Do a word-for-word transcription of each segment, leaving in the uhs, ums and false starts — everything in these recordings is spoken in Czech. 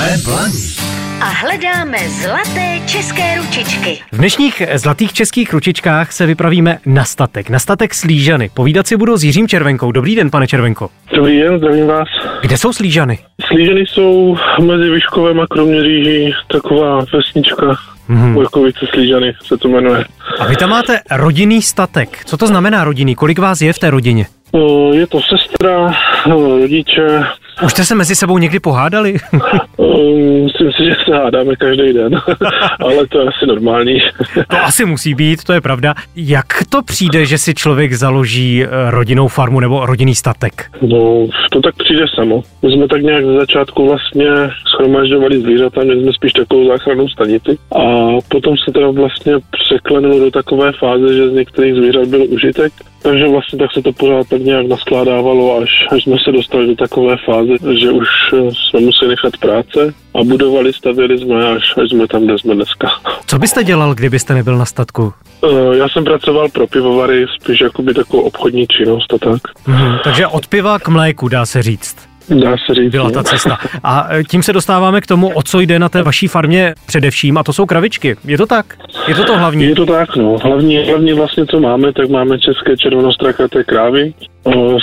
Máme blaník. A hledáme zlaté české ručičky. V dnešních zlatých českých ručičkách se vypravíme na statek. Na statek Slížany. Povídat si budu s Jiřím Červenkou. Dobrý den, pane Červenko. Dobrý den, zdravím vás. Kde jsou Slížany? Slížany jsou mezi Vyškovem a Kroměříží, taková vesnička. Mm-hmm. Jakovice Slížany se to jmenuje. A vy tam máte rodinný statek. Co to znamená rodinný? Kolik vás je v té rodině? Je to sestra, rodiče. Už jste se mezi sebou někdy pohádali? Myslím si, že se hádáme každý den, ale to je asi normální. To asi musí být, to je pravda. Jak to přijde, že si člověk založí rodinnou farmu nebo rodinný statek? No, to tak přijde samo. My jsme tak nějak ze začátku vlastně shromažďovali zvířata, měli jsme spíš takovou záchrannou stanici a potom se teda vlastně překlenulo do takové fáze, že z některých zvířat byl užitek. Takže vlastně tak se to pořád tak nějak naskládávalo, až, až jsme se dostali do takové fáze, že už jsme museli nechat práce a budovali, stavěli jsme, až, až jsme tam, kde jsme dneska. Co byste dělal, kdybyste nebyl na statku? Já jsem pracoval pro pivovary, spíš jakoby takovou obchodní činnost a tak. Hmm, takže od piva k mléku, dá se říct. Dá se říct, byla ta cesta. A tím se dostáváme k tomu, o co jde na té vaší farmě především, a to jsou kravičky. Je to tak? Je to to hlavní? Je to tak, no. Hlavní, hlavní vlastně, co máme, tak máme české červenostrakaté krávy.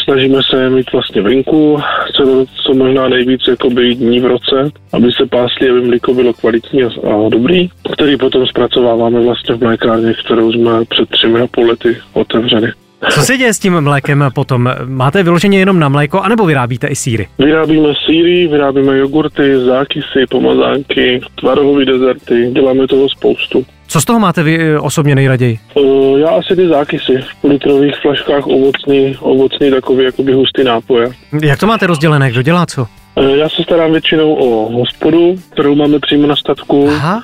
Snažíme se je mít vlastně venku, co, co možná nejvíc jakoby dní v roce, aby se pásli, aby mlíko bylo kvalitní a, a dobrý, který potom zpracováváme vlastně v mlékárně, kterou jsme před třemi a půl lety otevřeli. Co se děje s tím mlékem potom? Máte vyloženě jenom na mléko, anebo vyrábíte i sýry? Vyrábíme sýry, vyrábíme jogurty, zákysy, pomazánky, tvarohové dezerty, děláme toho spoustu. Co z toho máte vy osobně nejraději? Uh, já asi ty zákysy v litrových flaškách ovocný, ovocný takový jakoby hustý nápoje. Jak to máte rozdělené? Kdo dělá co? Já se starám většinou o hospodu, kterou máme přímo na statku. Aha.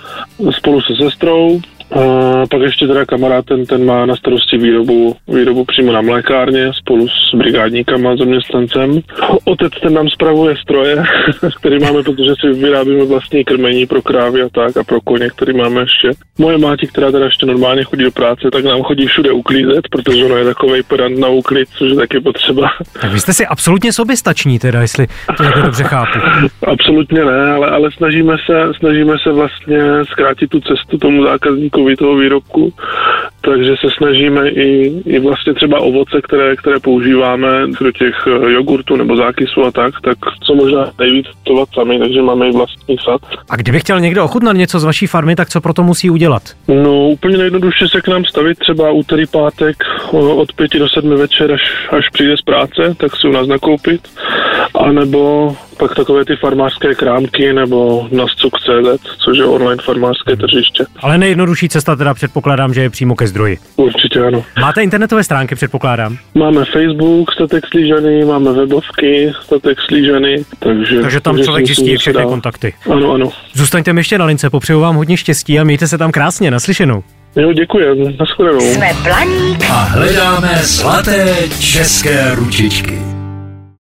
Spolu se sestrou. A pak ještě teda kamarád, ten, ten má na starosti výrobu, výrobu přímo na mlékárně spolu s brigádníkama, zaměstnancem. Otec ten nám spravuje stroje, který máme, protože si vyrábíme vlastní krmení pro krávy a tak a pro koně, který máme ještě. Moje máti, která teda ještě normálně chodí do práce, tak nám chodí všude uklízet, protože ono je takovej pedant na úklid, což je taky potřeba. Tak vy jste si absolutně soběstační teda, jestli to tak dobře chápu. Absolutně ne, ale, ale snažíme se, snažíme se vlastně zkrátit tu cestu tomu zákazníku toho výrobku, takže se snažíme i, i vlastně třeba ovoce, které, které používáme do těch jogurtů nebo zákysů a tak, tak co možná nejvíc tovat sami, takže máme i vlastní sad. A kdyby chtěl někdo ochutnat něco z vaší farmy, tak co proto musí udělat? No úplně nejjednoduše se k nám stavit třeba úterý, pátek od pěti do sedmi večer, až, až přijde z práce, tak si u nás nakoupit, anebo pak takové ty farmářské krámky nebo NASCUK tečka cé zet, což je online farmářské tržiště. Ale nejjednodušší cesta teda předpokládám, že je přímo ke zdroji. Určitě ano. Máte internetové stránky, předpokládám? Máme Facebook, Statek Slížany, máme webovky, Statek Slížany, takže... Takže tam takže člověk zjistí všechny kontakty. Ano, ano. Zůstaňte mi ještě na lince, popřeju vám hodně štěstí a mějte se tam krásně, naslyšenou. Jo, děkuji, nashledanou. Jsme Blaník a hledáme zlaté české ručičky.